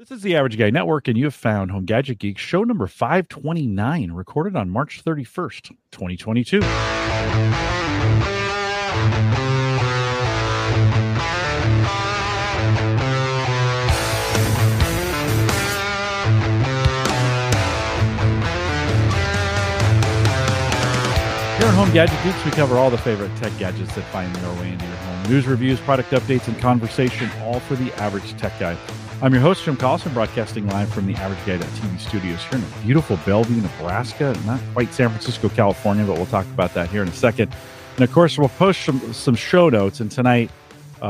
This is the Average Guy Network, and you have found Home Gadget Geeks, show number 529, recorded on March 31st, 2022. Here at Home Gadget Geeks, we cover all the favorite tech gadgets that find their way into your home. News, reviews, product updates, and conversation, all for the average tech guy. I'm your host, Jim Collison, broadcasting live from the theAverageGuy.tv studios here in beautiful Bellevue, Nebraska. Not quite San Francisco, California, but we'll talk about that here in a second. And, of course, we'll post some show notes. And tonight,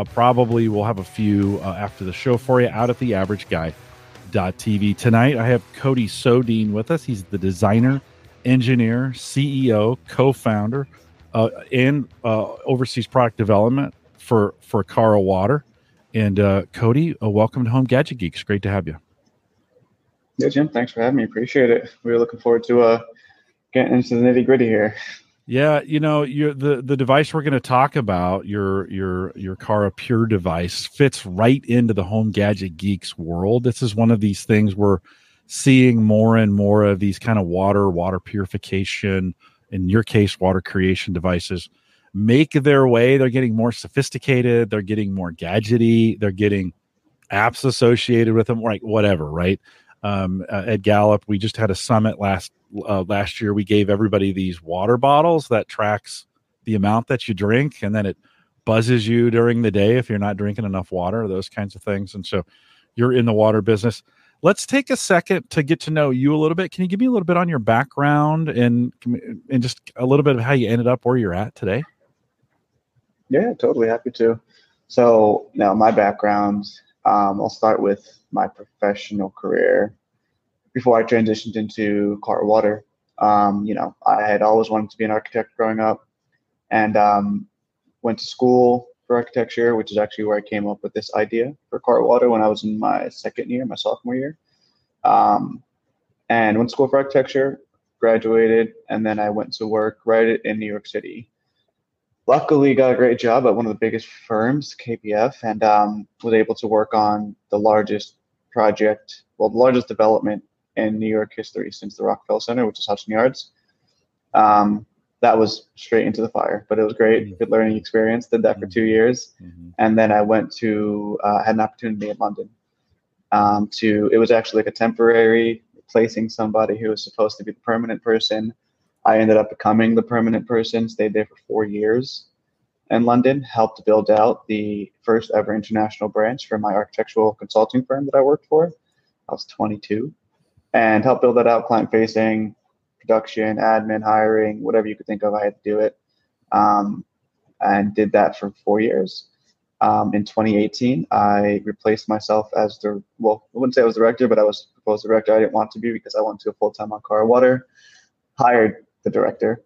probably we'll have a few after the show for you out at theAverageGuy.tv. Tonight, I have Cody Soodeen with us. He's the designer, engineer, CEO, co-founder, and oversees product development for Kara Water. And Cody, welcome to Home Gadget Geeks. Great to have you. Yeah, Jim, thanks for having me. Appreciate it. We were looking forward to getting into the nitty gritty here. Yeah, you know, the device we're going to talk about, your Kara Pure device, fits right into the Home Gadget Geeks world. This is one of these things we're seeing more and more of, these kind of water purification, in your case, water creation devices, make their way. They're getting more sophisticated. They're getting more gadgety. They're getting apps associated with them, like whatever, right? At Gallup, we just had a summit last year. We gave everybody these water bottles that tracks the amount that you drink, and then it buzzes you during the day if you're not drinking enough water, those kinds of things. And so you're in the water business. Let's take a second to get to know you a little bit. Can you give me a little bit on your background and just a little bit of how you ended up where you're at today? Yeah, totally happy to. So now my background, I'll start with my professional career. Before I transitioned into Kara Water, I had always wanted to be an architect growing up, and went to school architecture, which is actually where I came up with this idea for Kara Water when I was in my sophomore year. And went to school for architecture, graduated, and then I went to work right in New York City. Luckily, got a great job at one of the biggest firms, KPF, and was able to work on the largest development in New York history since the Rockefeller Center, which is Hudson Yards. That was straight into the fire, but it was great. Good learning experience. Did that for 2 years. Mm-hmm. And then I went to, had an opportunity in London it was actually like a temporary, replacing somebody who was supposed to be the permanent person. I ended up becoming the permanent person, stayed there for 4 years in London, helped build out the first ever international branch for my architectural consulting firm that I worked for. I was 22 and helped build that out, client facing, production, admin, hiring, whatever you could think of, I had to do it, and did that for 4 years. In 2018, I replaced myself as I wouldn't say I was the director, but I was proposed director. I didn't want to be because I wanted to go full-time on Kara Water, hired the director,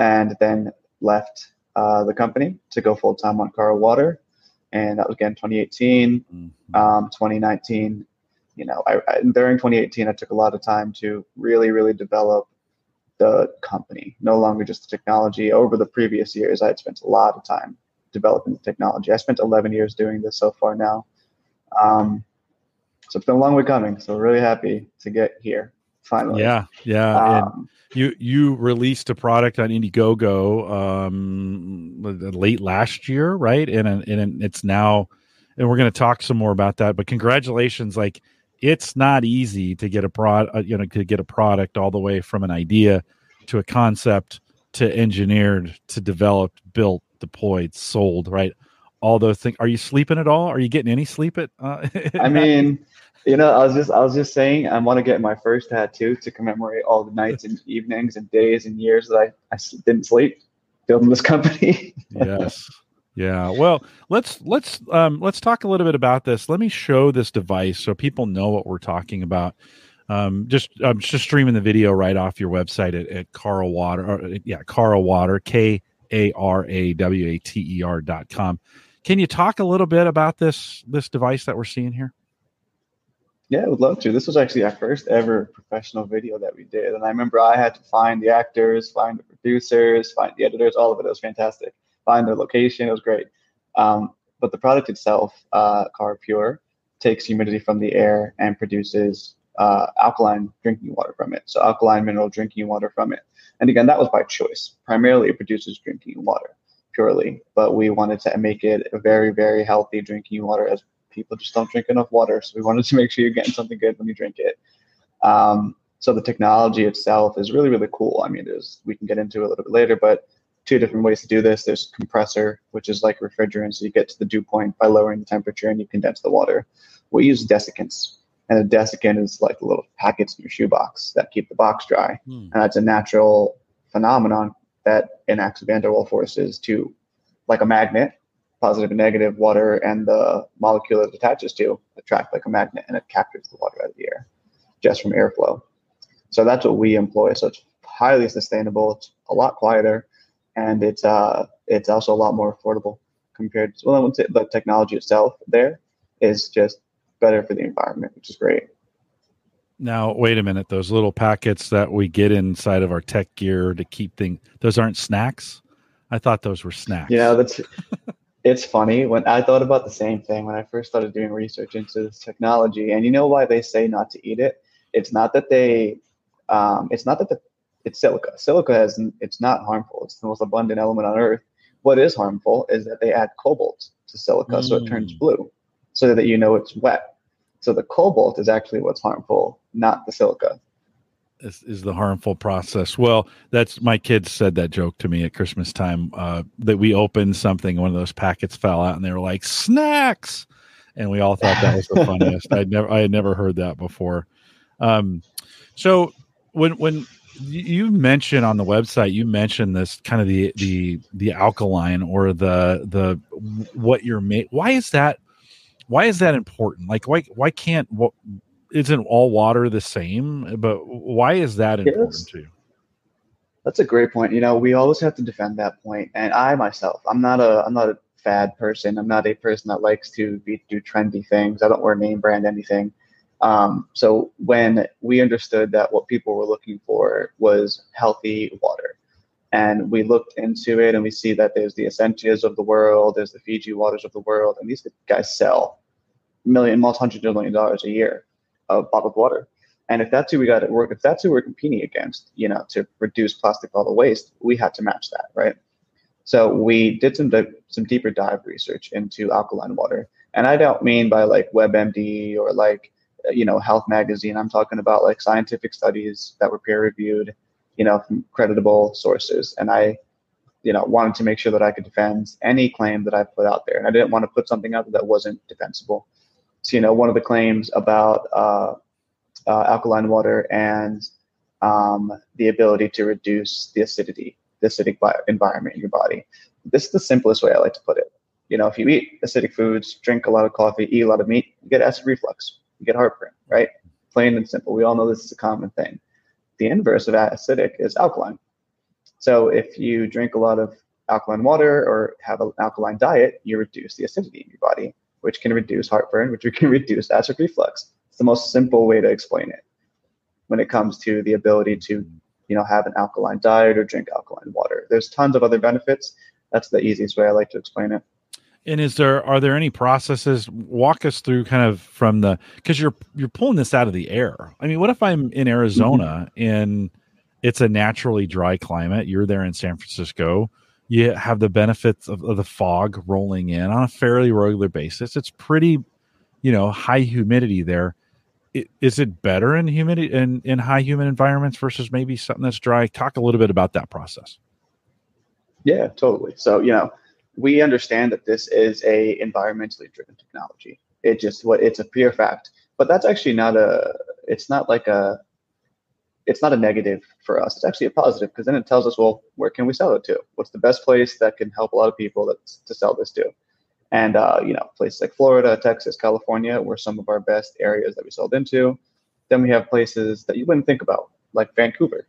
and then left the company to go full-time on Kara Water. And that was, again, 2018. Mm-hmm. 2019, during 2018, I took a lot of time to really, really develop the company, no longer just the technology. Over the previous years, I had spent a lot of time developing the technology. I spent 11 years doing this so far now. So it's been a long way coming. So really happy to get here finally. Yeah. And you released a product on Indiegogo late last year, right? And it's now, and we're going to talk some more about that. But congratulations! It's not easy to get a product all the way from an idea to a concept to engineered to developed, built, deployed, sold, right? All those things. Are you sleeping at all? Are you getting any sleep at? I mean, I was just saying, I want to get my first tattoo to commemorate all the nights and evenings and days and years that I didn't sleep building this company. Yes. Yeah. Well, let's talk a little bit about this. Let me show this device so people know what we're talking about. I'm just streaming the video right off your website at Kara Water. Kara Water, KaraWater.com. Can you talk a little bit about this device that we're seeing here? Yeah, I would love to. This was actually our first ever professional video that we did, and I remember I had to find the actors, find the producers, find the editors, all of it. It was fantastic. Find their location. It was great. But the product itself, Kara Pure, takes humidity from the air and produces alkaline drinking water from it. So alkaline mineral drinking water from it. And again, that was by choice. Primarily, it produces drinking water purely, but we wanted to make it a very, very healthy drinking water, as people just don't drink enough water. So we wanted to make sure you're getting something good when you drink it. So the technology itself is really, really cool. I mean, we can get into it a little bit later, but two different ways to do this. There's compressor, which is like refrigerant. So you get to the dew point by lowering the temperature and you condense the water. We use desiccants. And a desiccant is like the little packets in your shoebox that keep the box dry. And it's a natural phenomenon that enacts van der Waals forces to, like a magnet, positive and negative, water and the molecule it attaches to attract like a magnet, and it captures the water out of the air just from airflow. So that's what we employ. So it's highly sustainable. It's a lot quieter, and it's also a lot more affordable compared to, well, I wouldn't say the technology itself there is just better for the environment, which is great. Now, wait a minute. Those little packets that we get inside of our tech gear to keep things, those aren't snacks? I thought those were snacks. Yeah, that's it's funny. When I thought about the same thing when I first started doing research into this technology, and you know why they say not to eat it? It's not that they, it's silica. Silica it's not harmful. It's the most abundant element on Earth. What is harmful is that they add cobalt to silica, so it turns blue, so that you know it's wet. So the cobalt is actually what's harmful, not the silica. This is the harmful process. Well, that's, my kids said that joke to me at Christmas time, that we opened something, one of those packets fell out, and they were like, snacks. And we all thought that was the funniest. I had never heard that before. So when you mentioned on the website, you mentioned this kind of the alkaline or the what you're made. Why is that important? Like isn't all water the same? But why is that important to you? That's a great point. You know, we always have to defend that point. And I myself, I'm not a fad person. I'm not a person that likes to do trendy things. I don't wear name brand anything. So when we understood that what people were looking for was healthy water, and we looked into it, and we see that there's the Essentias of the world, there's the Fiji waters of the world, and these guys sell $hundreds of millions a year of bottled water. And if that's who if that's who we're competing against, you know, to reduce plastic bottle waste, we had to match that, right? So we did some deeper dive research into alkaline water, and I don't mean by like WebMD or like, you know, Health Magazine. I'm talking about like scientific studies that were peer reviewed, you know, from credible sources. And I, you know, wanted to make sure that I could defend any claim that I put out there. And I didn't want to put something out that wasn't defensible. So, you know, one of the claims about alkaline water and the ability to reduce the acidic environment in your body. This is the simplest way I like to put it. You know, if you eat acidic foods, drink a lot of coffee, eat a lot of meat, you get acid reflux, you get heartburn, right? Plain and simple. We all know this is a common thing. The inverse of acidic is alkaline. So if you drink a lot of alkaline water or have an alkaline diet, you reduce the acidity in your body, which can reduce heartburn, which can reduce acid reflux. It's the most simple way to explain it when it comes to the ability to, you know, have an alkaline diet or drink alkaline water. There's tons of other benefits. That's the easiest way I like to explain it. And are there any processes? Walk us through kind of from the, because you're pulling this out of the air. I mean, what if I'm in Arizona and it's a naturally dry climate? You're there in San Francisco. You have the benefits of the fog rolling in on a fairly regular basis. It's pretty, you know, high humidity there. Is it better in humidity in high humid environments versus maybe something that's dry? Talk a little bit about that process. Yeah, totally. So, you know, we understand that this is a environmentally driven technology. It's a pure fact, but that's actually it's not a negative for us. It's actually a positive, because then it tells us, well, where can we sell it to? What's the best place that can help a lot of people to sell this to? And, you know, places like Florida, Texas, California were some of our best areas that we sold into. Then we have places that you wouldn't think about, like Vancouver.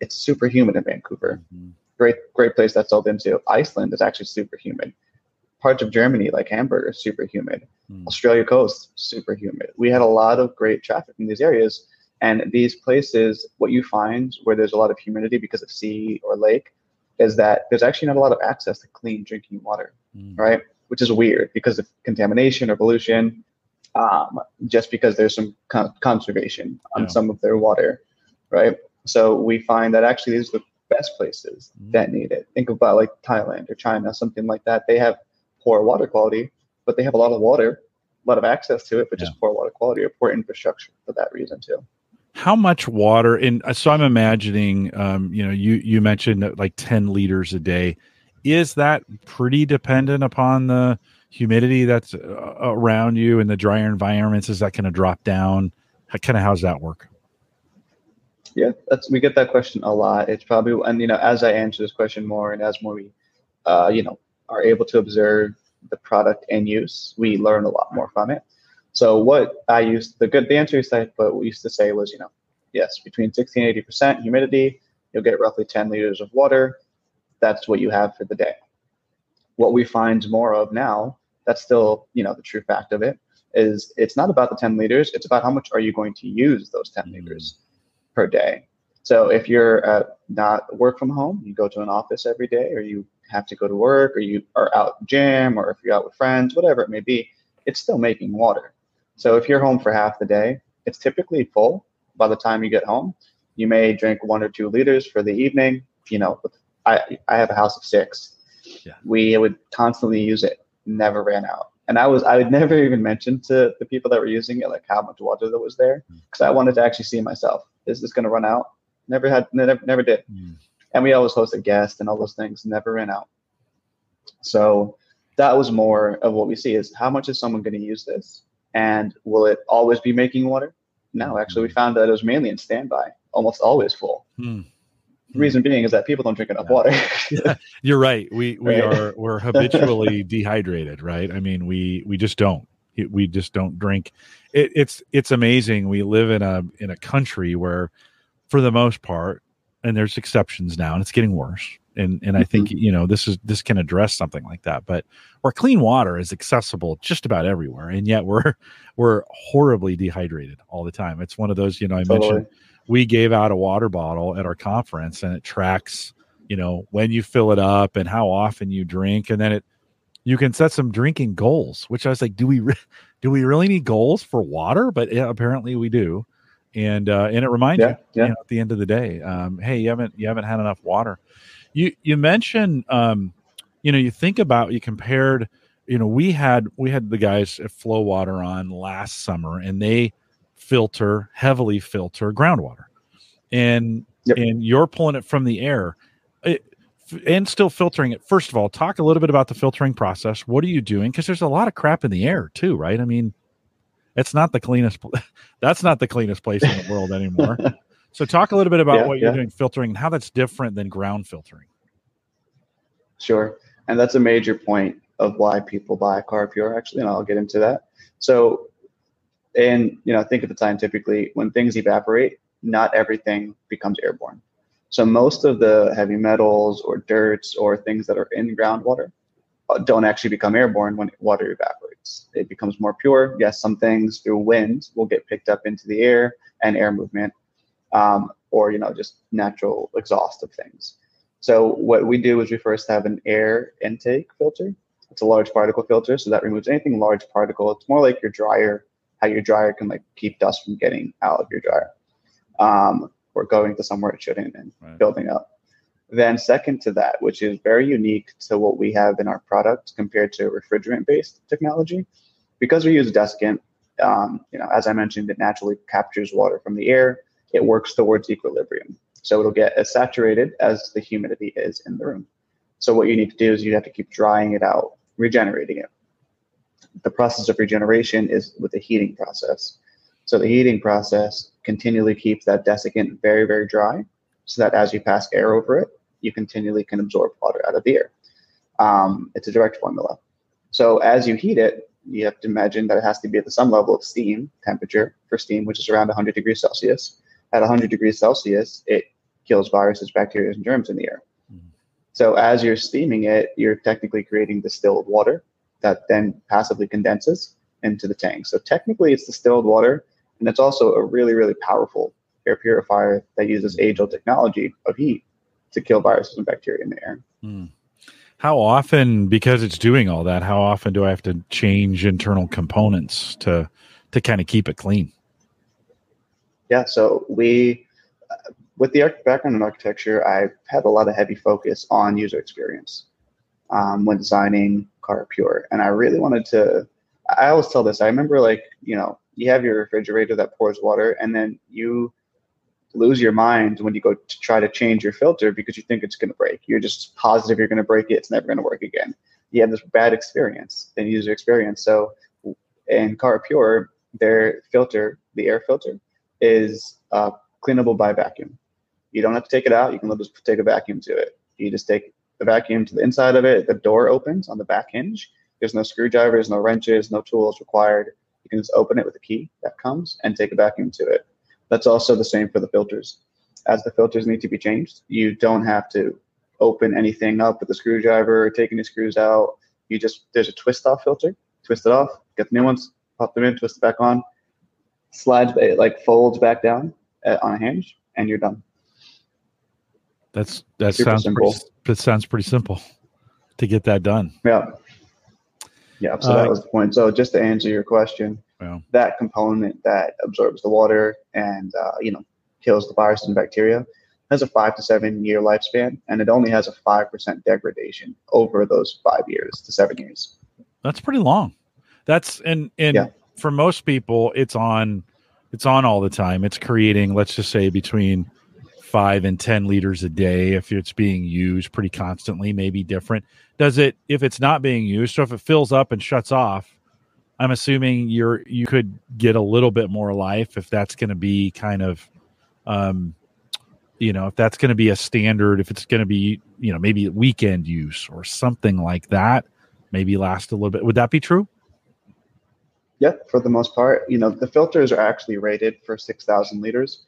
It's super humid in Vancouver. Mm-hmm. Great place that's sold into. Iceland is actually super humid. Parts of Germany, like Hamburg, are super humid. Australia coast, super humid. We had a lot of great traffic in these areas. And these places, what you find where there's a lot of humidity because of sea or lake, is that there's actually not a lot of access to clean drinking water, right? Which is weird because of contamination or pollution. just because there's some conservation on some of their water, right? So we find that actually these are the best places that need it. Think about like Thailand or China, something like that. They have poor water quality, but they have a lot of water, a lot of access to it, but just poor water quality or poor infrastructure for that reason too. How much water? And so I'm imagining, you know, you mentioned that like 10 liters a day. Is that pretty dependent upon the humidity that's around you and the drier environments? Is that going to drop down? How's that work? Yeah, we get that question a lot. It's probably, and you know, as I answer this question more and as more we, you know, are able to observe the product and use, we learn a lot more from it. So what I used, the answer you said, but we used to say was, you know, yes, between 60 and 80% humidity, you'll get roughly 10 liters of water. That's what you have for the day. What we find more of now, that's still, you know, the true fact of it, is it's not about the 10 liters. It's about how much are you going to use those 10 liters per day. So if you're not work from home, you go to an office every day, or you have to go to work, or you are out gym, or if you're out with friends, whatever it may be, it's still making water. So if you're home for half the day, it's typically full by the time you get home. You may drink 1 or 2 liters for the evening. You know, I have a house of 6. Yeah. We would constantly use it, never ran out. And I would never even mention to the people that were using it, like how much water that was there, because I wanted to actually see myself. Is this going to run out? Never did. Mm. And we always hosted guests and all those things, never ran out. So that was more of what we see is how much is someone going to use this? And will it always be making water? No, actually, we found that it was mainly in standby, almost always full. Mm. The reason being is that people don't drink enough water. You're right. We're habitually dehydrated, right? I mean, we just don't. We just don't drink. It's amazing. We live in a country where, for the most part, and there's exceptions now, and it's getting worse. And I think, you know, this can address something like that, but where clean water is accessible just about everywhere. And yet we're horribly dehydrated all the time. It's one of those, you know, I mentioned we gave out a water bottle at our conference, and it tracks, you know, when you fill it up and how often you drink. And then you can set some drinking goals, which I was like, do we really need goals for water? But yeah, apparently we do. And it reminds you know, at the end of the day, hey, you haven't had enough water. You mentioned, you know, you think about, you compared, you know, we had the guys at Flow Water on last summer, and they heavily filter groundwater, and and you're pulling it from the air and still filtering it. First of all, talk a little bit about the filtering process. What are you doing? Because there's a lot of crap in the air too, right? I mean, it's not the cleanest. That's not the cleanest place in the world anymore. So talk a little bit about what you're doing filtering and how that's different than ground filtering. Sure. And that's a major point of why people buy Kara Pure, actually, and I'll get into that. So, and, you know, think of it scientifically, when things evaporate, not everything becomes airborne. So most of the heavy metals or dirts or things that are in groundwater don't actually become airborne when water evaporates. It becomes more pure. Yes, some things through wind will get picked up into the air and air movement. Or, you know, just natural exhaust of things. So what we do is we first have an air intake filter. It's a large particle filter, so that removes anything large particle. It's more like your dryer, how your dryer can like keep dust from getting out of your dryer or going to somewhere it shouldn't and building up. Then second to that, which is very unique to what we have in our product compared to refrigerant-based technology, because we use desiccant, you know, as I mentioned, it naturally captures water from the air. It works towards equilibrium. So it'll get as saturated as the humidity is in the room. So what you need to do is you have to keep drying it out, regenerating it. The process of regeneration is with the heating process. So the heating process continually keeps that desiccant very, very dry so that as you pass air over it, you continually can absorb water out of the air. It's a direct formula. So as you heat it, you have to imagine that it has to be at the some level of steam temperature for steam, which is around 100 degrees Celsius. At 100 degrees Celsius, it kills viruses, bacteria, and germs in the air. Mm-hmm. So as you're steaming it, you're technically creating distilled water that then passively condenses into the tank. So technically, it's distilled water, and it's also a really, really powerful air purifier that uses age-old technology of heat to kill viruses and bacteria in the air. Mm. How often, because it's doing all that, how often do I have to change internal components to kind of keep it clean? Yeah, so we, with the background in architecture, I have a lot of heavy focus on user experience when designing Kara Pure. And I really wanted to, I always tell this, I remember, like, you know, you have your refrigerator that pours water, and then you lose your mind when you go to try to change your filter because you think it's going to break. You're just positive you're going to break it. It's never going to work again. You have this bad experience in user experience. So in Kara Pure, their filter, the air filter, is cleanable by vacuum. You don't have to take it out. You can just take a vacuum to it. You just take the vacuum to the inside of it. The door opens on the back hinge. There's no screwdrivers, no wrenches, no tools required. You can just open it with a key that comes and take a vacuum to it. That's also the same for the filters. As the filters need to be changed, you don't have to open anything up with a screwdriver or take any screws out. You just, there's a twist off filter, twist it off, get the new ones, pop them in, twist it back on, slides, it like folds back down on a hinge, and you're done. That sounds pretty simple to get that done. Yeah. Yeah, so that was the point. So just to answer your question, wow, that component that absorbs the water and, you know, kills the viruses and bacteria has a 5 to 7 year lifespan, and it only has a 5% degradation over those 5 to 7 years. That's pretty long. That's and yeah, for most people, it's on all the time. It's creating, let's just say, between 5 and 10 liters a day if it's being used pretty constantly, maybe different. Does it, if it's not being used, so if it fills up and shuts off, I'm assuming you could get a little bit more life if that's going to be kind of, you know, if that's going to be a standard, if it's going to be, you know, maybe weekend use or something like that, maybe last a little bit. Would that be true? Yeah, for the most part. You know, the filters are actually rated for 6,000 liters.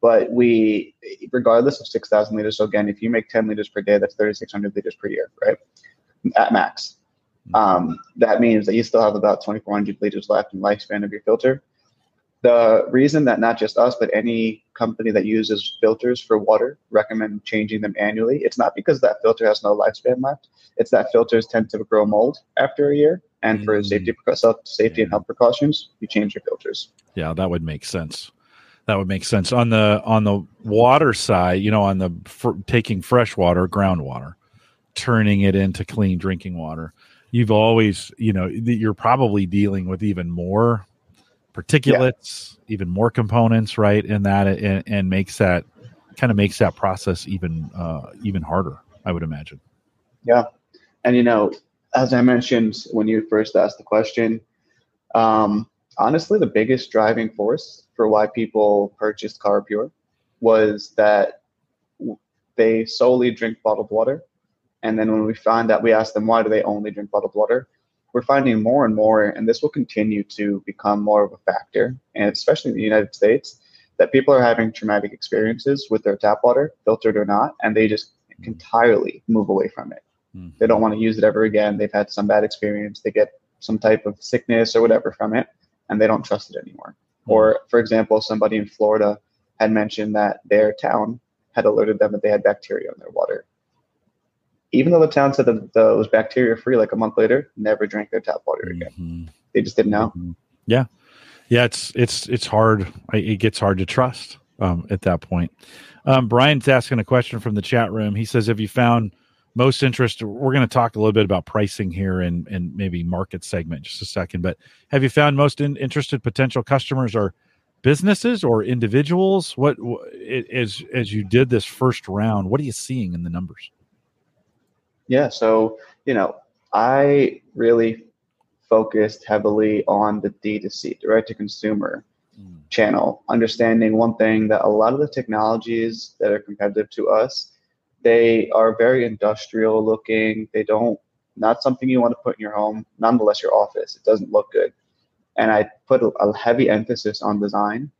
But we, regardless of 6,000 liters, so again, if you make 10 liters per day, that's 3,600 liters per year, right? At max. That means that you still have about 2,400 liters left in lifespan of your filter. The reason that not just us, but any company that uses filters for water recommend changing them annually, it's not because that filter has no lifespan left. It's that filters tend to grow mold after a year. And for safety and health precautions, you change your filters. Yeah, that would make sense. That would make sense. On the water side, you know, on the taking fresh water, groundwater, turning it into clean drinking water, you've always, you know, you're probably dealing with even more particulates, yeah, even more components, right? In that, and makes that process even harder, I would imagine. Yeah, and you know, as I mentioned when you first asked the question, honestly, the biggest driving force for why people purchased Kara Pure was that they solely drink bottled water. And then when we find that, we ask them, why do they only drink bottled water? We're finding more and more, and this will continue to become more of a factor, and especially in the United States, that people are having traumatic experiences with their tap water, filtered or not, and they just entirely move away from it. Mm-hmm. They don't want to use it ever again. They've had some bad experience. They get some type of sickness or whatever from it, and they don't trust it anymore. Or, for example, somebody in Florida had mentioned that their town had alerted them that they had bacteria in their water. Even though the town said that it was bacteria-free, like a month later, never drank their tap water again. Mm-hmm. They just didn't know. Mm-hmm. Yeah. Yeah, it's hard. It gets hard to trust at that point. Brian's asking a question from the chat room. He says, have you found most interest? We're going to talk a little bit about pricing here and maybe market segment in just a second, but have you found most interested potential customers are businesses or individuals? As you did this first round, what are you seeing in the numbers? Yeah. So, you know, I really focused heavily on the D2C, direct to consumer channel, understanding one thing that a lot of the technologies that are competitive to us, they are very industrial looking. They don't, not something you want to put in your home, nonetheless your office. It doesn't look good. And I put a heavy emphasis on design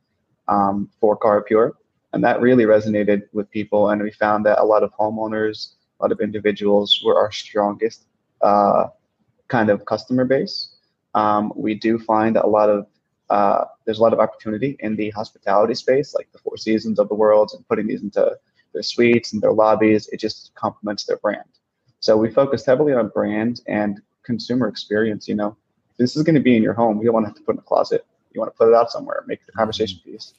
for Kara Pure. And that really resonated with people. And we found that a lot of homeowners, a lot of individuals were our strongest kind of customer base. We do find that there's a lot of opportunity in the hospitality space, like the Four Seasons of the world, and putting these into their suites and their lobbies. It just complements their brand. So we focused heavily on brand and consumer experience. You know, if this is going to be in your home, you don't want to have to put it in a closet. You want to put it out somewhere, make the conversation piece.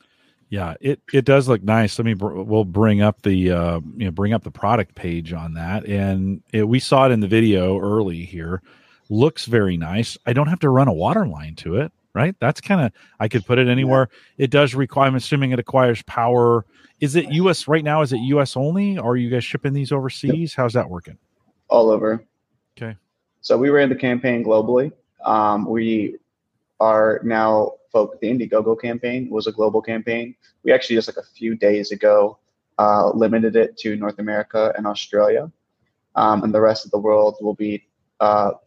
Yeah, it does look nice. I mean, we'll bring up the product page on that, and we saw it in the video early here. Looks very nice. I don't have to run a water line to it, right? That's kind of, I could put it anywhere. Yeah. It does require, I'm assuming it acquires power. Is it U.S. right now? Is it U.S. only? Are you guys shipping these overseas? Yep. How's that working? All over. Okay. So we ran the campaign globally. We are now, the Indiegogo campaign was a global campaign. We actually just like a few days ago limited it to North America and Australia. And the rest of the world will be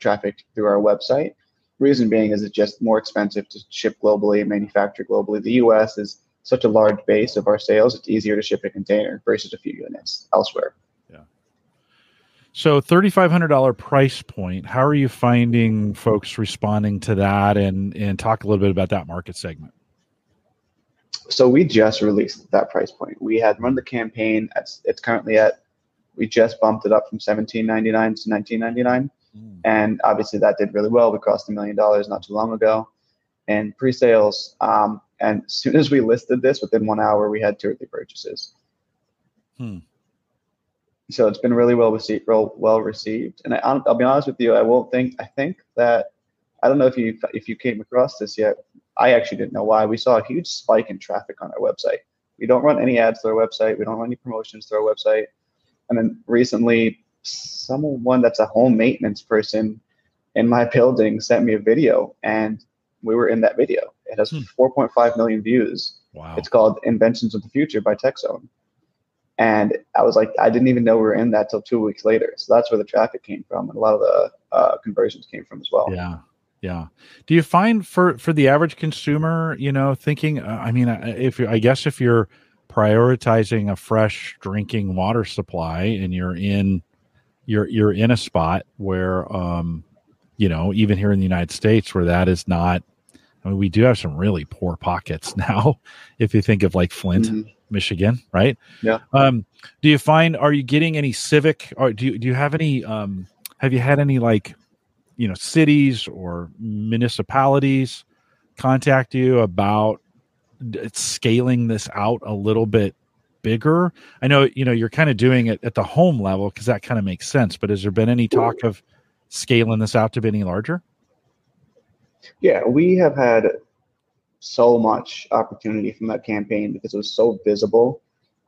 trafficked through our website. Reason being is it's just more expensive to ship globally and manufacture globally. The U.S. is such a large base of our sales, it's easier to ship a container versus a few units elsewhere. Yeah. So $3,500 price point, how are you finding folks responding to that? And talk a little bit about that market segment. So we just released that price point. We had run the campaign. It's currently at, we just bumped it up from $17.99 to $19.99. And obviously that did really well. We crossed $1 million not too long ago and pre-sales. And as soon as we listed this, within 1 hour, we had 2 or 3 purchases. So it's been really well received. And I'll be honest with you, I don't know if you came across this yet. I actually didn't know why. We saw a huge spike in traffic on our website. We don't run any ads through our website. We don't run any promotions through our website. And then recently, someone that's a home maintenance person in my building sent me a video, and we were in that video. It has 4.5 million views. Wow. It's called Inventions of the Future by TechZone. And I was like, I didn't even know we were in that till 2 weeks later. So that's where the traffic came from, and a lot of the conversions came from as well. Yeah. Yeah. Do you find for the average consumer, you know, thinking, if you're prioritizing a fresh drinking water supply and you're in a spot where, even here in the United States where that is not, we do have some really poor pockets now. If you think of like Flint, Michigan, right? Yeah. Do you find, are you getting any civic, or do you have any, have you had any cities or municipalities contact you about scaling this out a little bit bigger? I know, you're kind of doing it at the home level because that kind of makes sense, but has there been any talk of scaling this out to be any larger? Yeah, we have had so much opportunity from that campaign because it was so visible.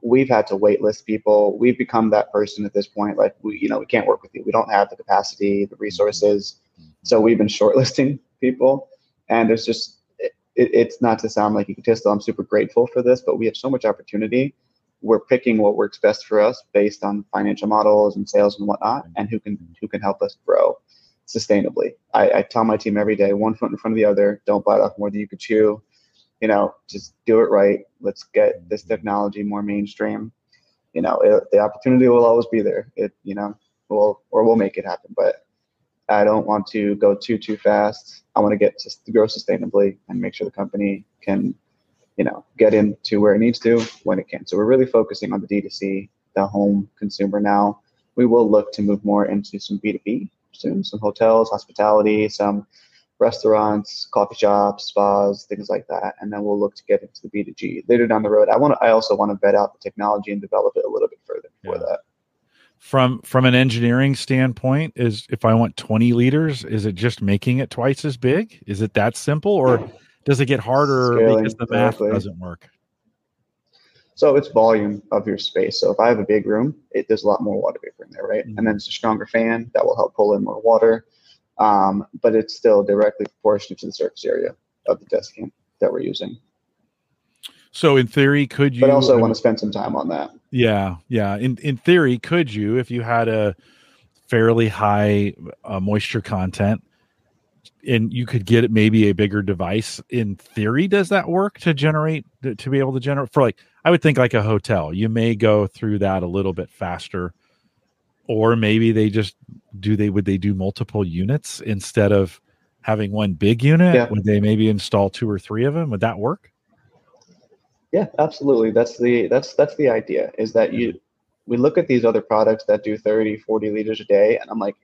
We've had to waitlist people. We've become that person at this point. Like, we can't work with you. We don't have the capacity, the resources. So we've been shortlisting people. And there's just, it's not to sound like egotistical. I'm super grateful for this, but we have so much opportunity. We're picking what works best for us based on financial models and sales and whatnot, and who can help us grow sustainably. I tell my team every day, one foot in front of the other, don't bite off more than you could chew, just do it right. Let's get this technology more mainstream. The opportunity will always be there. We'll make it happen, but I don't want to go too fast. I want to grow sustainably and make sure the company can get into where it needs to when it can. So we're really focusing on the D2C, the home consumer now. We will look to move more into some B2B soon, some hotels, hospitality, some restaurants, coffee shops, spas, things like that. And then we'll look to get into the B2G later down the road. I also want to vet out the technology and develop it a little bit further before that. From an engineering standpoint, is if I want 20 liters, is it just making it twice as big? Is it that simple, or does it get harder because the math doesn't work? So it's volume of your space. So if I have a big room, there's a lot more water vapor in there, right? And then it's a stronger fan that will help pull in more water. But it's still directly proportionate to the surface area of the desk cam that we're using. So in theory, could you... But also want to spend some time on that. Yeah, yeah. In theory, could you, if you had a fairly high moisture content, and you could get maybe a bigger device, in theory, does that work to be able to generate for, like, I would think like a hotel, you may go through that a little bit faster, or maybe would they do multiple units instead of having one big unit? Yeah. Would they maybe install 2 or 3 of them? Would that work? Yeah, absolutely. That's the idea, is that you, we look at these other products that do 30, 40 liters a day, and I'm like,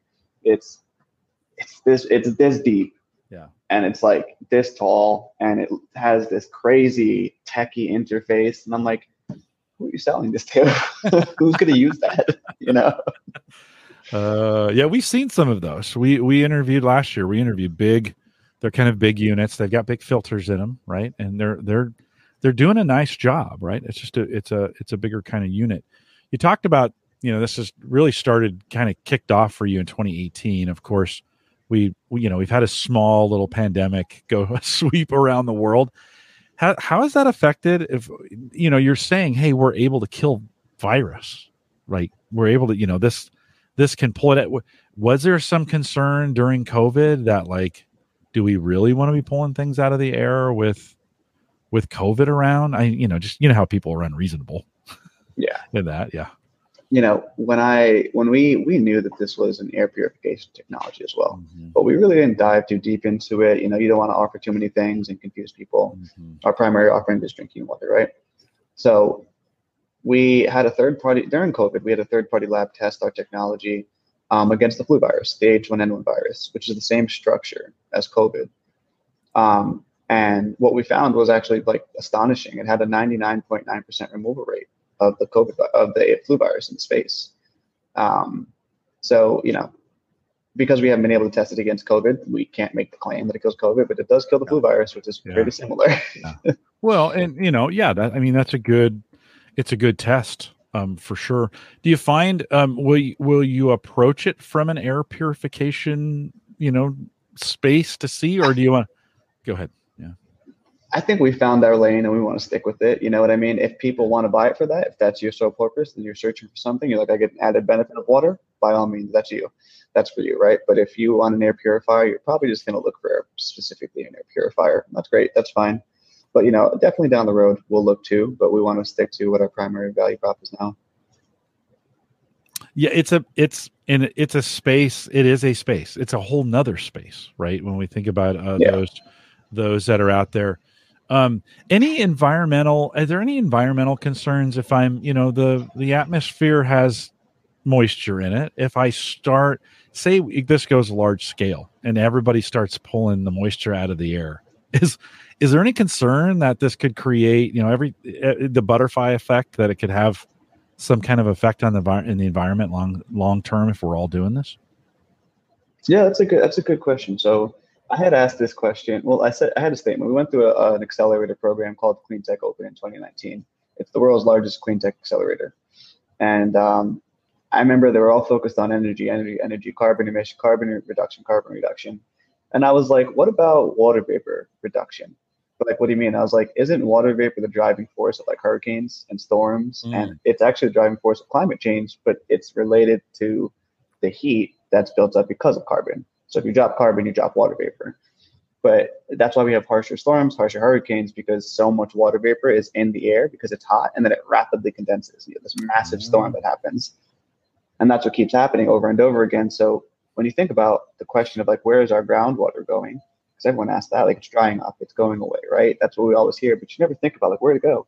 it's this deep. Yeah. And it's like this tall, and it has this crazy techie interface. And I'm like, who are you selling this to? Who's going to use that? You know? Yeah, we've seen some of those. We interviewed last year. We interviewed big. They're kind of big units. They've got big filters in them, right? And they're doing a nice job, right? It's just a bigger kind of unit. You talked about, you know, this has really kicked off for you in 2018. Of course, we've had a small little pandemic go sweep around the world. How has that affected, if, you know, you're saying, hey, we're able to kill virus, right? We're able to, you know, this can pull it at. Was there some concern during COVID that, like, do we really want to be pulling things out of the air with COVID around? You know how people are unreasonable. Yeah. In that. Yeah. You know, when we knew that this was an air purification technology as well, mm-hmm. but we really didn't dive too deep into it. You know, you don't want to offer too many things and confuse people. Mm-hmm. Our primary offering is drinking water, right? So we had a third party during COVID. We had a third party lab test our technology against the flu virus, the H1N1 virus, which is the same structure as COVID. And what we found was actually, like, astonishing. It had a 99.9% removal rate of the COVID, of the flu virus in space. So, you know, because we haven't been able to test it against COVID, we can't make the claim that it kills COVID, but it does kill the flu virus, which is pretty similar. Yeah. Well, and, you know, that's it's a good test for sure. Do you find, will you approach it from an air purification, you know, space to see, or do you want to go ahead? I think we found our lane and we want to stick with it. You know what I mean? If people want to buy it for that, if that's your sole purpose and you're searching for something, you're like, I get an added benefit of water, by all means, that's you. That's for you, right? But if you want an air purifier, you're probably just going to look for specifically an air purifier. That's great. That's fine. But, you know, definitely down the road, we'll look too, but we want to stick to what our primary value prop is now. Yeah, it's a space. It's a whole nother space, right? When we think about those that are out there. Are there any environmental concerns if I'm, you know, the atmosphere has moisture in it. If I start, say this goes large scale and everybody starts pulling the moisture out of the air, is there any concern that this could create, you know, the butterfly effect, that it could have some kind of effect on the environment long term if we're all doing this? Yeah, that's a good question. So I had asked this question. Well, I had a statement. We went through an accelerator program called CleanTech Open in 2019. It's the world's largest clean tech accelerator. And I remember they were all focused on energy, carbon emission, carbon reduction. And I was like, what about water vapor reduction? But, like, what do you mean? I was like, isn't water vapor the driving force of, like, hurricanes and storms? Mm. And it's actually the driving force of climate change, but it's related to the heat that's built up because of carbon. So if you drop carbon, you drop water vapor. But that's why we have harsher storms, harsher hurricanes, because so much water vapor is in the air because it's hot, and then it rapidly condenses. You have this massive storm that happens. And that's what keeps happening over and over again. So when you think about the question of, like, where is our groundwater going? Because everyone asks that, like, it's drying up, it's going away, right? That's what we always hear, but you never think about, like, where to go.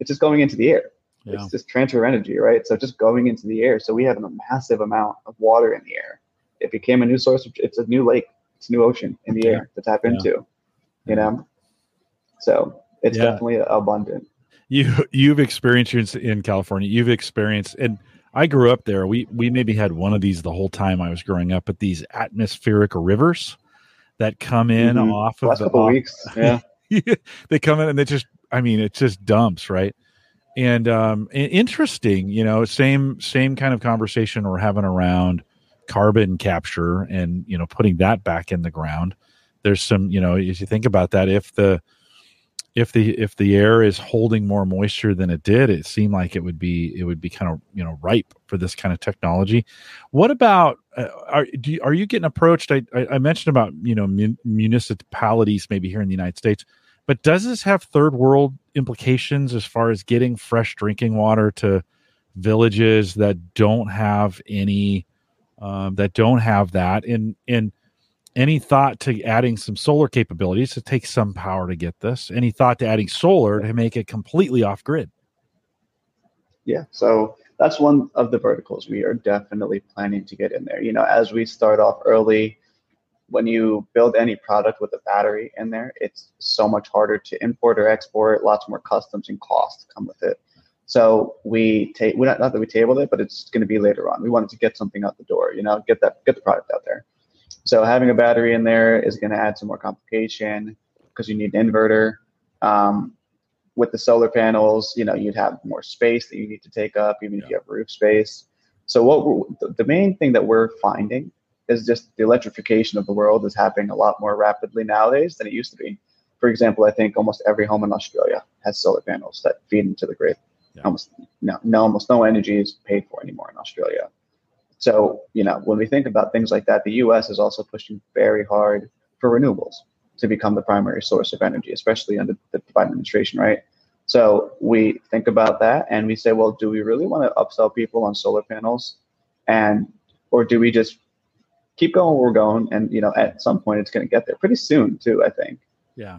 It's just going into the air. Yeah. It's just transfer energy, right? So just going into the air. So we have a massive amount of water in the air. It became a new source. It's a new lake. It's a new ocean in the air to tap into, you know? So it's definitely abundant. You've experienced in California. And I grew up there. We maybe had one of these the whole time I was growing up, but these atmospheric rivers that come in off of the couple weeks. Yeah. They come in and it just dumps, right? And interesting, you know, same kind of conversation we're having around carbon capture and, you know, putting that back in the ground. There's some, you know, if you think about that, if the air is holding more moisture than it did, it seemed like it would be kind of, you know, ripe for this kind of technology. What about are you getting approached? I mentioned about, you know, municipalities maybe here in the United States, but does this have third world implications as far as getting fresh drinking water to villages that don't have any? And any thought to adding some solar capabilities? It takes some power to get this. Any thought to adding solar to make it completely off grid? Yeah. So that's one of the verticals we are definitely planning to get in there. You know, as we start off early, when you build any product with a battery in there, it's so much harder to import or export. Lots more customs and costs come with it. So not that we tabled it, but it's going to be later on. We wanted to get something out the door, you know, get the product out there. So having a battery in there is going to add some more complication because you need an inverter. With the solar panels, you know, you'd have more space that you need to take up, even if you have roof space. So the main thing that we're finding is just the electrification of the world is happening a lot more rapidly nowadays than it used to be. For example, I think almost every home in Australia has solar panels that feed into the grid. Yeah. Almost no energy is paid for anymore in Australia. So, you know, when we think about things like that, the U.S. is also pushing very hard for renewables to become the primary source of energy, especially under the Biden administration, right? So we think about that and we say, well, do we really want to upsell people on solar panels, or do we just keep going where we're going? And, you know, at some point it's going to get there pretty soon too, I think. Yeah.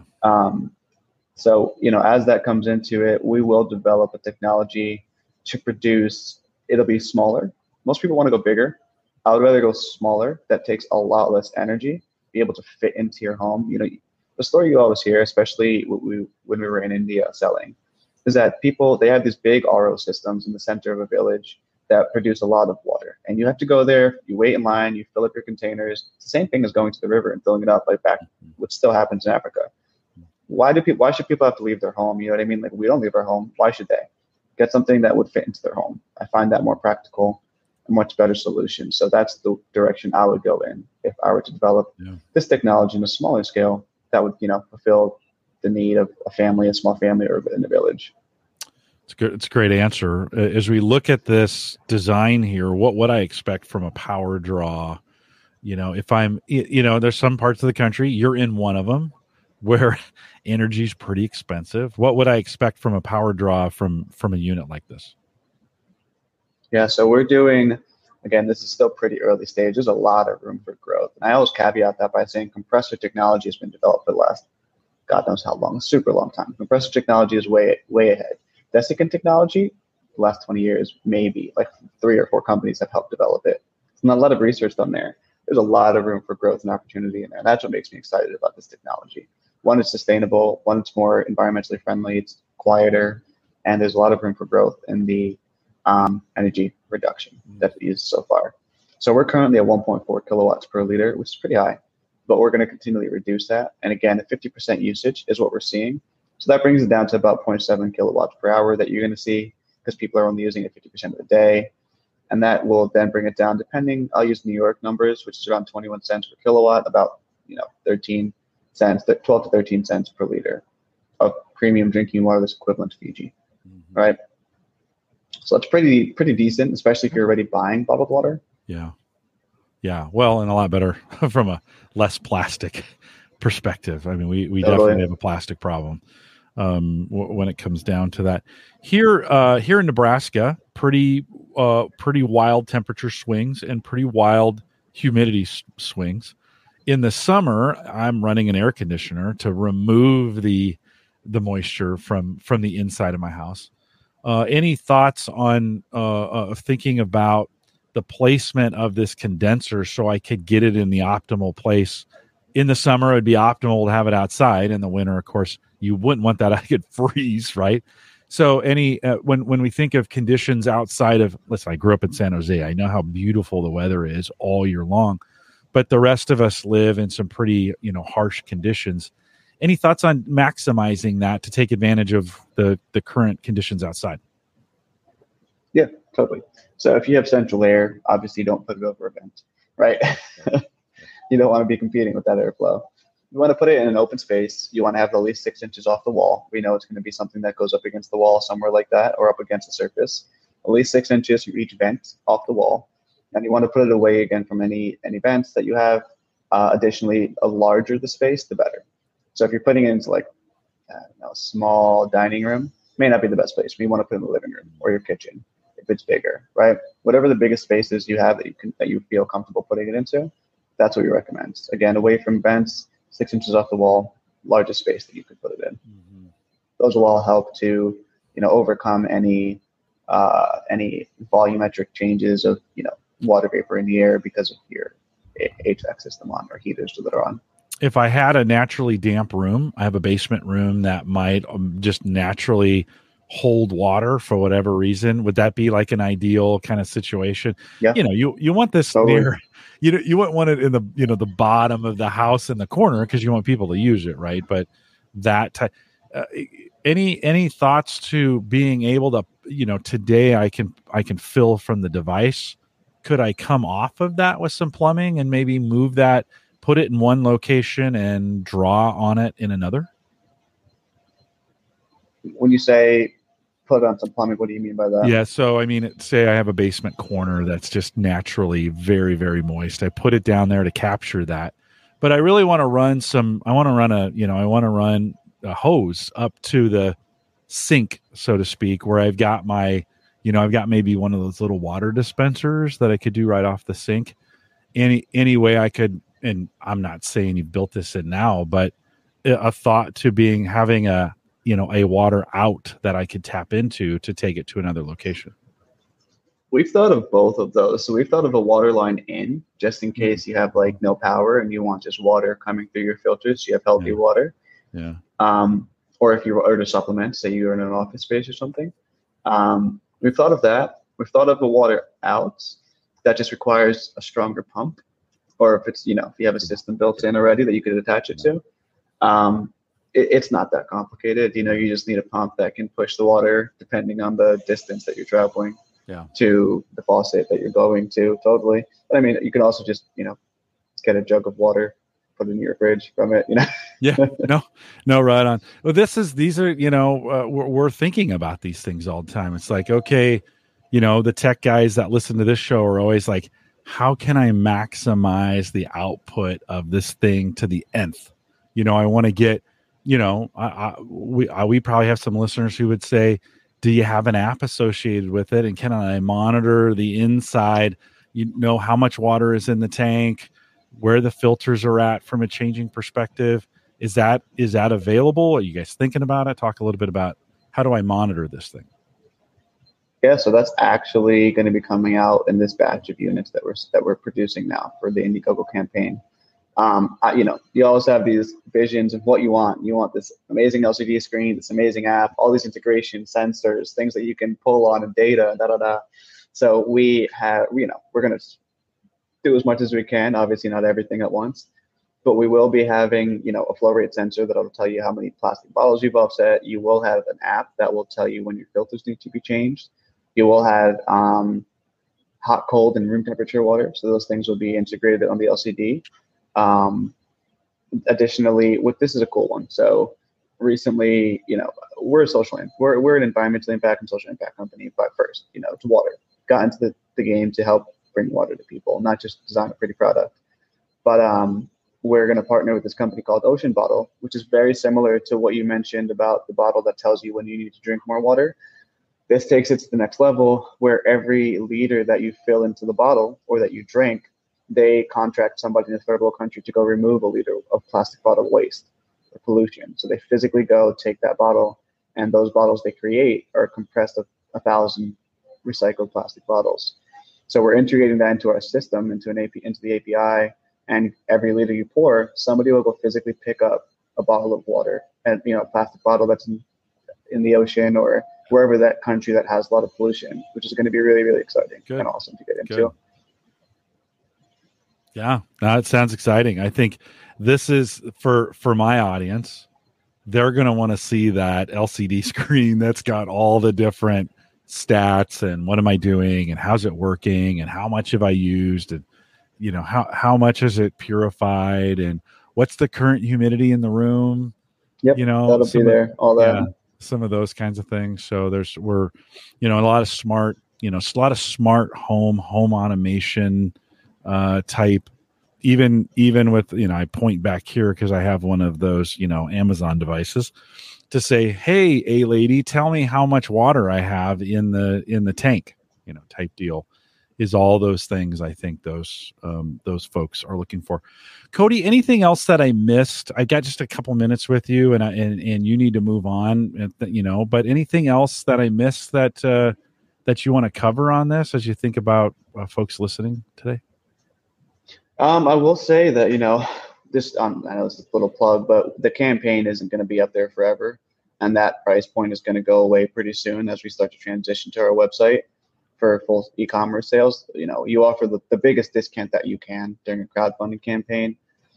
So, you know, as that comes into it, we will develop a technology to produce, it'll be smaller. Most people want to go bigger. I would rather go smaller. That takes a lot less energy, be able to fit into your home. You know, the story you always hear, especially when we were in India selling, is that people, they have these big RO systems in the center of a village that produce a lot of water. And you have to go there, you wait in line, you fill up your containers. It's the same thing as going to the river and filling it up, like back, which still happens in Africa. Why should people have to leave their home? You know what I mean? Like, we don't leave our home. Why should they? Get something that would fit into their home. I find that more practical, a much better solution. So that's the direction I would go in if I were to develop this technology in a smaller scale that would, you know, fulfill the need of a family, a small family, or in the village. It's good. It's a great answer. As we look at this design here, what would I expect from a power draw? You know, if I'm, you know, there's some parts of the country, you're in one of them, where energy is pretty expensive. What would I expect from a power draw from a unit like this? Yeah, so we're doing, again, this is still pretty early stage. There's a lot of room for growth. And I always caveat that by saying compressor technology has been developed for the last, God knows how long, super long time. Compressor technology is way ahead. Desiccant technology, the last 20 years, maybe, like 3 or 4 companies have helped develop it. There's not a lot of research done there. There's a lot of room for growth and opportunity in there. And that's what makes me excited about this technology. One, it's sustainable. One, it's more environmentally friendly. It's quieter. And there's a lot of room for growth in the energy reduction that we use so far. So we're currently at 1.4 kilowatts per liter, which is pretty high. But we're going to continually reduce that. And again, the 50% usage is what we're seeing. So that brings it down to about 0.7 kilowatts per hour that you're going to see because people are only using it 50% of the day. And that will then bring it down, depending, I'll use New York numbers, which is around 21 cents per kilowatt, about, you know, 12 to 13 cents per liter of premium drinking water that's equivalent to Fiji, right? So it's pretty decent, especially if you're already buying bottled water. Yeah. Yeah. Well, and a lot better from a less plastic perspective. I mean, we definitely have a plastic problem when it comes down to that. Here in Nebraska, pretty wild temperature swings and pretty wild humidity swings. In the summer, I'm running an air conditioner to remove the moisture from the inside of my house. Any thoughts on thinking about the placement of this condenser so I could get it in the optimal place? In the summer, it would be optimal to have it outside. In the winter, of course, you wouldn't want that. I could freeze, right? So any when we think of conditions outside of, listen, I grew up in San Jose. I know how beautiful the weather is all year long, but the rest of us live in some pretty, you know, harsh conditions. Any thoughts on maximizing that to take advantage of the current conditions outside? Yeah, totally. So if you have central air, obviously don't put it over a vent, right? You don't want to be competing with that airflow. You want to put it in an open space. You want to have at least 6 inches off the wall. We know it's going to be something that goes up against the wall somewhere like that or up against the surface. At least 6 inches from each vent off the wall. And you want to put it away again from any vents that you have. Additionally, the larger the space, the better. So if you're putting it into, like, I don't know, a small dining room, may not be the best place. You want to put it in the living room or your kitchen if it's bigger, right? Whatever the biggest spaces you have that you feel comfortable putting it into, that's what we recommend. Again, away from vents, 6 inches off the wall, largest space that you could put it in. Mm-hmm. Those will all help to, you know, overcome any any volumetric changes of, you know, water vapor in the air because of your HVAC system on or heaters that are on. If I had a naturally damp room, I have a basement room that might just naturally hold water for whatever reason. Would that be like an ideal kind of situation? Yeah. You know, you want this totally near, you wouldn't want it in the, you know, the bottom of the house in the corner because you want people to use it, right? But that type, any thoughts to being able to, you know, today I can fill from the device. Could I come off of that with some plumbing and maybe move that, put it in one location and draw on it in another? When you say put on some plumbing, what do you mean by that? Yeah, so I mean, say I have a basement corner that's just naturally very, very moist. I put it down there to capture that. But I really want to run some, I want to run a hose up to the sink, so to speak, where I've got my, you know, I've got maybe one of those little water dispensers that I could do right off the sink. Any way I could, and I'm not saying you built this in now, but a thought to being having a, you know, a water out that I could tap into to take it to another location. We've thought of both of those. So we've thought of a water line in, just in case you have like no power and you want just water coming through your filters, so you have healthy water. Yeah. Or if you were to supplement, say you're in an office space or something. We've thought of that. We've thought of the water out that just requires a stronger pump, or if it's, you know, if you have a system built in already that you could attach it to. It's not that complicated. You know, you just need a pump that can push the water depending on the distance that you're traveling to the faucet that you're going to. Totally. But I mean, you can also just, you know, get a jug of water, put it in your fridge from it, you know? Yeah. No, right on. Well, these are, you know, we're thinking about these things all the time. It's like, okay, you know, the tech guys that listen to this show are always like, how can I maximize the output of this thing to the nth? You know, I want to get, you know, we probably have some listeners who would say, do you have an app associated with it? And can I monitor the inside, you know, how much water is in the tank, where the filters are at from a changing perspective? Is that available? Are you guys thinking about it? Talk a little bit about how do I monitor this thing? Yeah, so that's actually going to be coming out in this batch of units that we're producing now for the Indiegogo campaign. You know, you always have these visions of what you want. You want this amazing LCD screen, this amazing app, all these integration sensors, things that you can pull on and data, So we have, you know, we're going to do as much as we can, obviously not everything at once, but we will be having, you know, a flow rate sensor that'll tell you how many plastic bottles you've offset. You will have an app that will tell you when your filters need to be changed. You will have, hot, cold, and room temperature water. So those things will be integrated on the LCD. Additionally, this is a cool one. So recently, you know, we're an environmental impact and social impact company, but first, you know, it's water. Got into the game to help bring water to people, not just design a pretty product. But we're going to partner with this company called Ocean Bottle, which is very similar to what you mentioned about the bottle that tells you when you need to drink more water. This takes it to the next level, where every liter that you fill into the bottle or that you drink, they contract somebody in a third world country to go remove a liter of plastic bottle waste or pollution. So they physically go take that bottle, and those bottles they create are compressed of 1,000 recycled plastic bottles. So we're integrating that into our system, into the API, and every liter you pour, somebody will go physically pick up a bottle of water, and, you know, a plastic bottle that's in the ocean or wherever that country that has a lot of pollution, which is going to be really, really exciting and awesome to get into. Good. Yeah, that sounds exciting. I think this is for my audience. They're going to want to see that LCD screen that's got all the different stats and what am I doing and how's it working and how much have I used and, you know, how much is it purified and what's the current humidity in the room? Yep, you know, that'll be there. All that, yeah, some of those kinds of things. So we're, you know, a lot of smart home automation. Type, even with, you know, I point back here because I have one of those, you know, Amazon devices to say, hey, a lady, tell me how much water I have in the tank, you know, type deal, is all those things. I think those folks are looking for. Cody, anything else that I missed? I got just a couple minutes with you, and you need to move on, you know, but anything else that I missed that that you want to cover on this as you think about folks listening today? I will say that, you know, this, I know it's a little plug, but the campaign isn't going to be up there forever. And that price point is going to go away pretty soon as we start to transition to our website for full e-commerce sales. You know, you offer the biggest discount that you can during a crowdfunding campaign.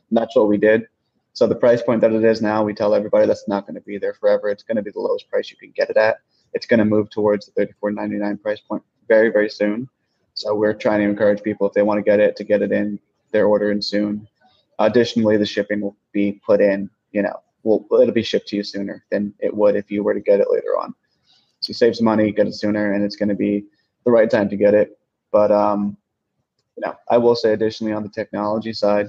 And that's what we did. So the price point that it is now, we tell everybody that's not going to be there forever. It's going to be the lowest price you can get it at. It's going to move towards the $34.99 price point very, very soon. So we're trying to encourage people, if they want to get it in, their order in soon. Additionally, the shipping will be put in, you know, it'll be shipped to you sooner than it would if you were to get it later on. So you save some money, get it sooner, and it's going to be the right time to get it. But, you know, I will say additionally on the technology side,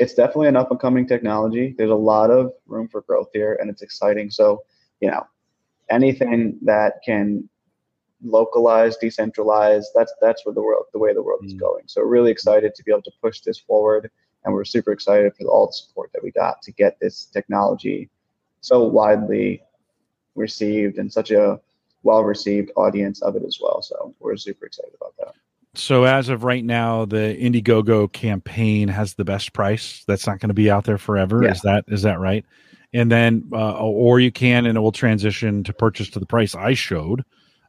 it's definitely an up-and-coming technology. There's a lot of room for growth here, and it's exciting. So, you know, anything that can localize, decentralize, that's where the way the world is going. So really excited to be able to push this forward, and we're super excited for all the support that we got to get this technology so widely received and such a well-received audience of it as well. So we're super excited about that. So as of right now, the Indiegogo campaign has the best price. That's not going to be out there forever. Yeah. Is that right? And then, or you can, and it will transition to purchase to the price I showed,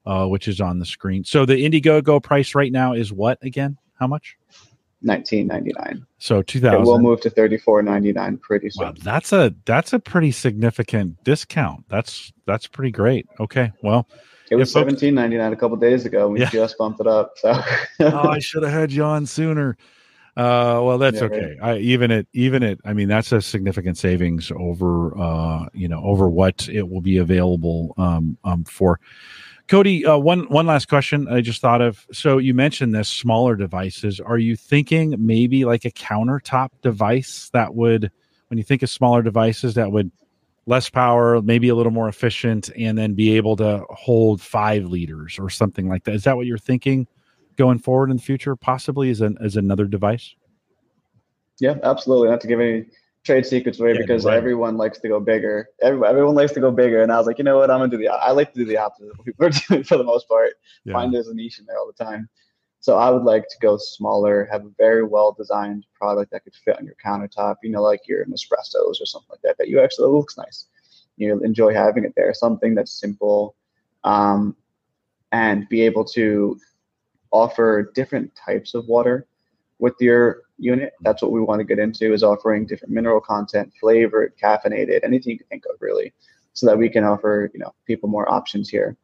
which is on the screen. So the Indiegogo price right now is what again? How much? $19.99. So 2000. It will move to $34.99 pretty soon. Wow, that's a pretty significant discount. That's pretty great. Okay, well. It was $17.99 a couple of days ago. We just bumped it up. So I should have had you on sooner. Well, that's okay. Even it. I mean, that's a significant savings over over what it will be available for. Cody, one last question I just thought of. So you mentioned this smaller devices. Are you thinking maybe like a countertop device that would, when you think of smaller devices, that would less power, maybe a little more efficient, and then be able to hold 5 liters or something like that? Is that what you're thinking going forward in the future, possibly as another device? Yeah, absolutely. Not to give any trade secrets away, because everyone likes to go bigger. Everyone likes to go bigger. And I was like, you know what? I like to do the opposite of what people are doing for the most part. Yeah. Find there's a niche in there all the time. So I would like to go smaller, have a very well-designed product that could fit on your countertop, you know, like your Nespressos or something like that you actually looks nice. You enjoy having it there, something that's simple, and be able to offer different types of water with your unit. That's what we want to get into, is offering different mineral content, flavored, caffeinated, anything you can think of really, so that we can offer, you know, people more options here.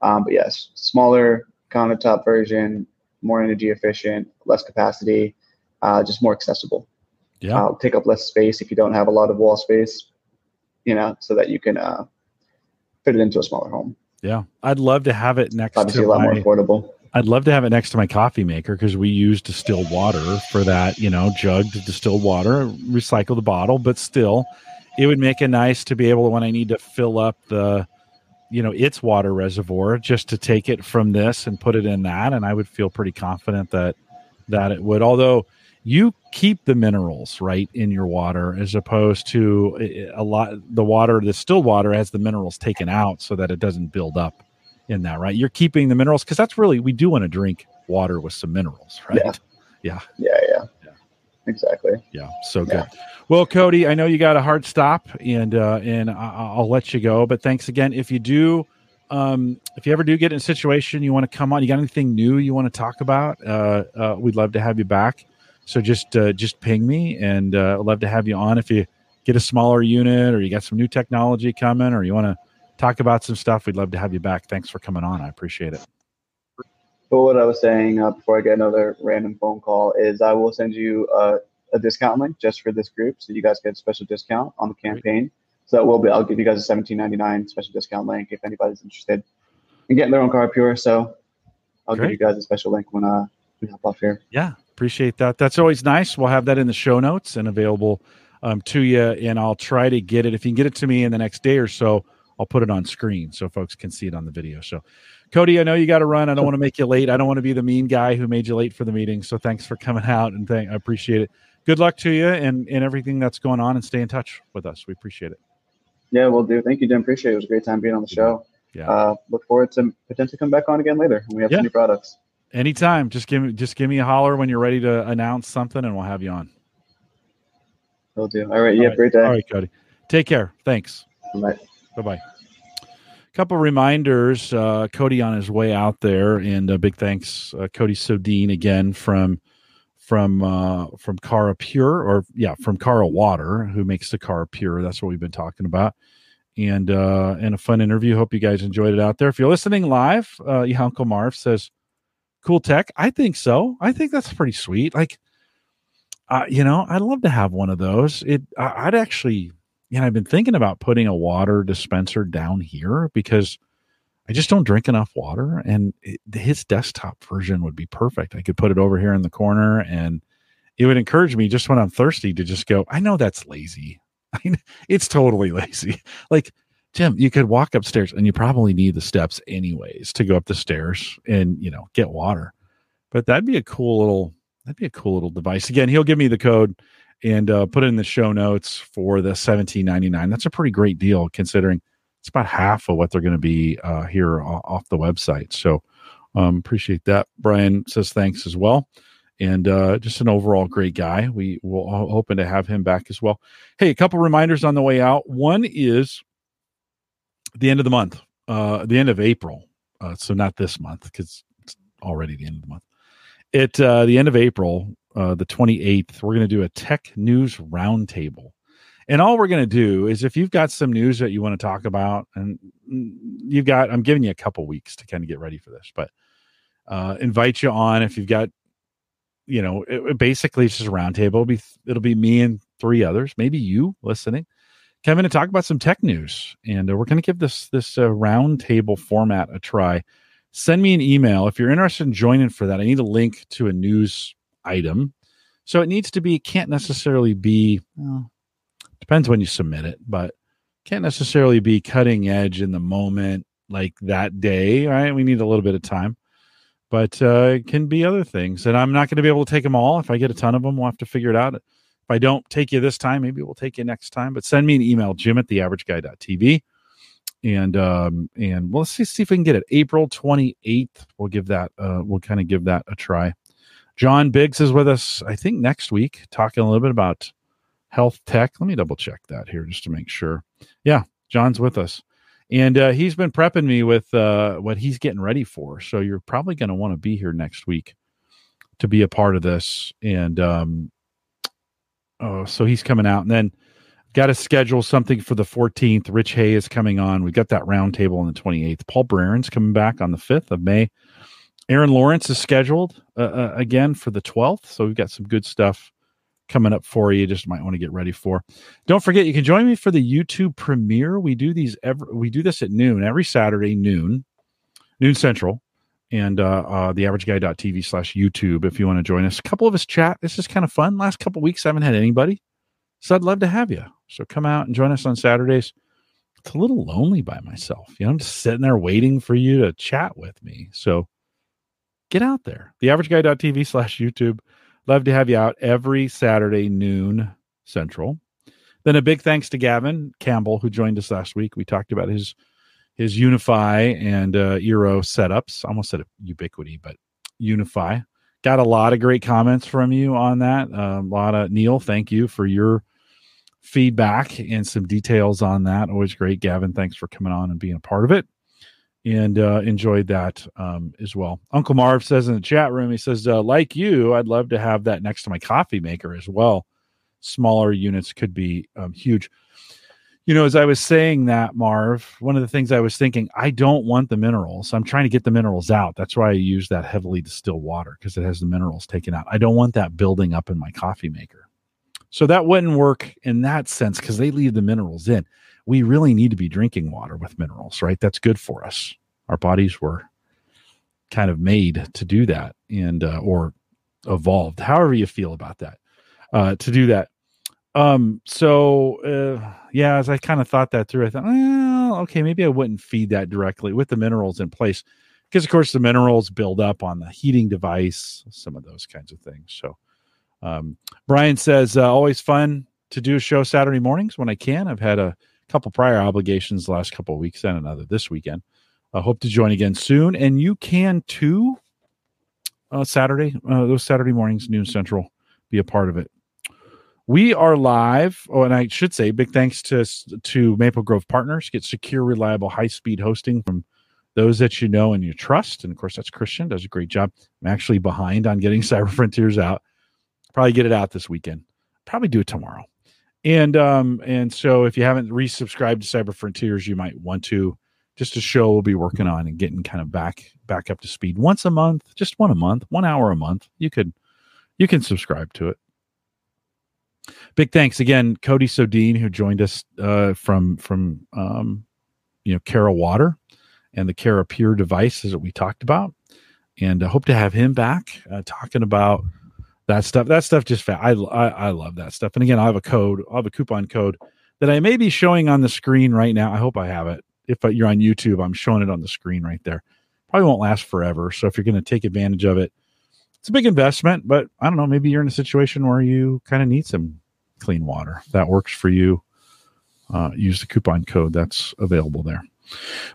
But yes, smaller countertop version, more energy efficient, less capacity, just more accessible. Yeah, take up less space if you don't have a lot of wall space, you know, so that you can fit it into a smaller home. Yeah, I'd love to have it next. Obviously, to a lot more affordable. I'd love to have it next to my coffee maker, because we use distilled water for that, you know, jugged distilled water, recycle the bottle, but still, it would make it nice to be able to, when I need to fill up the, you know, its water reservoir, just to take it from this and put it in that. And I would feel pretty confident that it would, although you keep the minerals right in your water, as opposed to a lot, the water, the still water has the minerals taken out so that it doesn't build up in that, right? You're keeping the minerals, because that's really, we do want to drink water with some minerals, right? Yeah. Exactly. Yeah. So good. Yeah. Well, Cody, I know you got a hard stop, and I'll let you go, but thanks again. If you do, if you ever do get in a situation you want to come on, you got anything new you want to talk about, we'd love to have you back. So just ping me, and I'd love to have you on. If you get a smaller unit, or you got some new technology coming, or you want to talk about some stuff, we'd love to have you back. Thanks for coming on. I appreciate it. But what I was saying before I get another random phone call is I will send you a discount link just for this group, so you guys get a special discount on the campaign. Great. So that will be, I'll give you guys a $17.99 special discount link if anybody's interested in getting their own Kara Pure. So I'll give you guys a special link when we hop off here. Yeah, appreciate that. That's always nice. We'll have that in the show notes and available to you. And I'll try to get it, if you can get it to me in the next day or so, I'll put it on screen so folks can see it on the video. So, Cody, I know you got to run. I don't want to make you late. I don't want to be the mean guy who made you late for the meeting. So thanks for coming out, and I appreciate it. Good luck to you and everything that's going on, and stay in touch with us. We appreciate it. Yeah, will do. Thank you, Jim. Appreciate it. It was a great time being on the show. Yeah. Look forward to potentially come back on again later when we have some new products. Anytime. Just give me a holler when you're ready to announce something, and we'll have you on. Will do. All right. You have a great day. All right, Cody. Take care. Thanks. Bye. Bye-bye. Couple reminders. Cody on his way out there, and a big thanks, Cody Soodeen again from Kara Pure, from Kara Water, who makes the Kara Pure. That's what we've been talking about, and a fun interview. Hope you guys enjoyed it out there. If you're listening live, Uncle Marv says, "Cool tech." I think so. I think that's pretty sweet. Like, I'd love to have one of those. I've been thinking about putting a water dispenser down here because I just don't drink enough water, and his desktop version would be perfect. I could put it over here in the corner, and it would encourage me just when I'm thirsty to just go, I know that's lazy. It's totally lazy. Like, Jim, you could walk upstairs, and you probably need the steps anyways to go up the stairs and, get water. But that'd be a cool little device. Again, he'll give me the code and put it in the show notes for the $17.99. That's a pretty great deal considering it's about half of what they're going to be here off the website. So appreciate that. Brian says thanks as well. And just an overall great guy. We will hoping to have him back as well. Hey, a couple reminders on the way out. One is the end of the month, the end of April. So not this month because it's already the end of the month. At the end of April, the 28th, we're going to do a tech news roundtable. And all we're going to do is if you've got some news that you want to talk about, and I'm giving you a couple weeks to kind of get ready for this, but invite you on if you've got, basically it's just a roundtable. It'll be me and three others, maybe you listening, Kevin, to talk about some tech news. And we're going to give this roundtable format a try. Send me an email if you're interested in joining for that. I need a link to a news item. So it can't necessarily be, depends when you submit it, but can't necessarily be cutting edge in the moment like that day, right? We need a little bit of time, but it can be other things. And I'm not going to be able to take them all. If I get a ton of them, we'll have to figure it out. If I don't take you this time, maybe we'll take you next time, but send me an email, jim@theAverageGuy.tv. And let's see if we can get it. April 28th. We'll kind of give that a try. John Biggs is with us, I think, next week, talking a little bit about health tech. Let me double check that here just to make sure. Yeah, John's with us. And he's been prepping me with what he's getting ready for. So you're probably going to want to be here next week to be a part of this. And so he's coming out. And then got to schedule something for the 14th. Rich Hay is coming on. We got that roundtable on the 28th. Paul Breren's coming back on the 5th of May. Aaron Lawrence is scheduled again for the 12th. So we've got some good stuff coming up for you. Just might want to get ready for. Don't forget, you can join me for the YouTube premiere. We do these we do this at noon, every Saturday, noon Central, and theAverageGuy.tv/YouTube if you want to join us. A couple of us chat. This is kind of fun. Last couple of weeks, I haven't had anybody. So I'd love to have you. So come out and join us on Saturdays. It's a little lonely by myself. I'm just sitting there waiting for you to chat with me. So get out there. theAverageGuy.tv/YouTube. Love to have you out every Saturday, noon Central. Then a big thanks to Gavin Campbell, who joined us last week. We talked about his Unify and Eero setups. I almost said Ubiquity, but Unify. Got a lot of great comments from you on that. Neil, thank you for your feedback and some details on that. Always great. Gavin, thanks for coming on and being a part of it. And enjoyed that as well. Uncle Marv says in the chat room, he says, like you, I'd love to have that next to my coffee maker as well. Smaller units could be huge. As I was saying that, Marv, one of the things I was thinking, I don't want the minerals. I'm trying to get the minerals out. That's why I use that heavily distilled water, because it has the minerals taken out. I don't want that building up in my coffee maker. So that wouldn't work in that sense, because they leave the minerals in. We really need to be drinking water with minerals, right? That's good for us. Our bodies were kind of made to do that and or evolved, however you feel about that, to do that. As I kind of thought that through, I thought, maybe I wouldn't feed that directly with the minerals in place because, of course, the minerals build up on the heating device, some of those kinds of things. So Brian says, always fun to do a show Saturday mornings when I can. I've had a couple prior obligations the last couple of weeks and another this weekend. I hope to join again soon. And you can too, those Saturday mornings, noon central, be a part of it. We are live. Oh, and I should say big thanks to Maple Grove Partners. Get secure, reliable, high-speed hosting from those that you know and you trust. And, of course, that's Christian. Does a great job. I'm actually behind on getting Cyber Frontiers out. Probably get it out this weekend. Probably do it tomorrow. And so if you haven't resubscribed to Cyber Frontiers, you might want to. Just a show we'll be working on and getting kind of back up to speed. Once a month, just one a month, 1 hour a month. You can subscribe to it. Big thanks again, Cody Soodeen, who joined us from Kara Water and the Kara Pure devices that we talked about, and I hope to have him back talking about that stuff. That stuff just I love that stuff. And again, I'll have a coupon code that I may be showing on the screen right now. I hope I have it. If you're on YouTube, I'm showing it on the screen right there. Probably won't last forever, so if you're going to take advantage of it, it's a big investment, but I don't know, maybe you're in a situation where you kind of need some clean water. If that works for you, use the coupon code that's available there.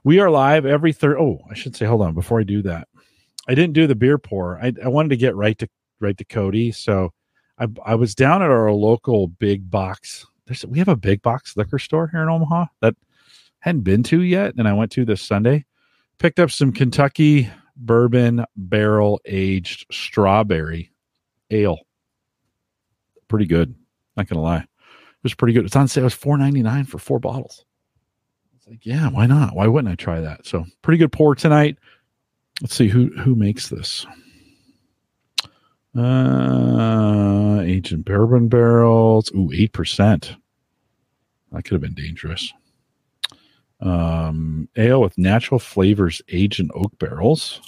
We are live every I should say, hold on, before I do that. I didn't do the beer pour. I wanted to get right to Cody, so I was down at our local big box. We have a big box liquor store here in Omaha that hadn't been to yet, and I went to this Sunday. Picked up some Kentucky bourbon barrel-aged strawberry ale. Pretty good. Not going to lie. It was pretty good. It's on sale. It was $4.99 for 4 bottles. It's like, yeah, why not? Why wouldn't I try that? So pretty good pour tonight. Let's see who makes this. Aged in bourbon barrels. Ooh, 8%. That could have been dangerous. Ale with natural flavors, aged in oak barrels.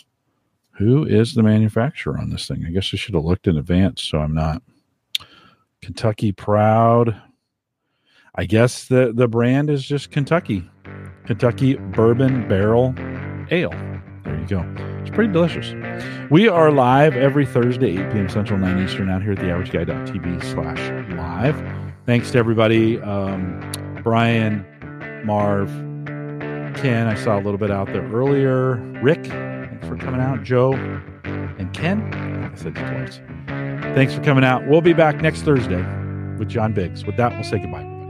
Who is the manufacturer on this thing? I guess I should have looked in advance, so I'm not. Kentucky Proud. I guess the brand is just Kentucky. Kentucky Bourbon Barrel Ale. There you go. It's pretty delicious. We are live every Thursday, 8 p.m. Central, 9 Eastern, out here at theAverageGuy.tv/live. Thanks to everybody. Brian, Marv, Ken, I saw a little bit out there earlier. Rick, thanks for coming out. Joe and Ken, I said that twice. Thanks for coming out. We'll be back next Thursday with John Biggs. With that, we'll say goodbye.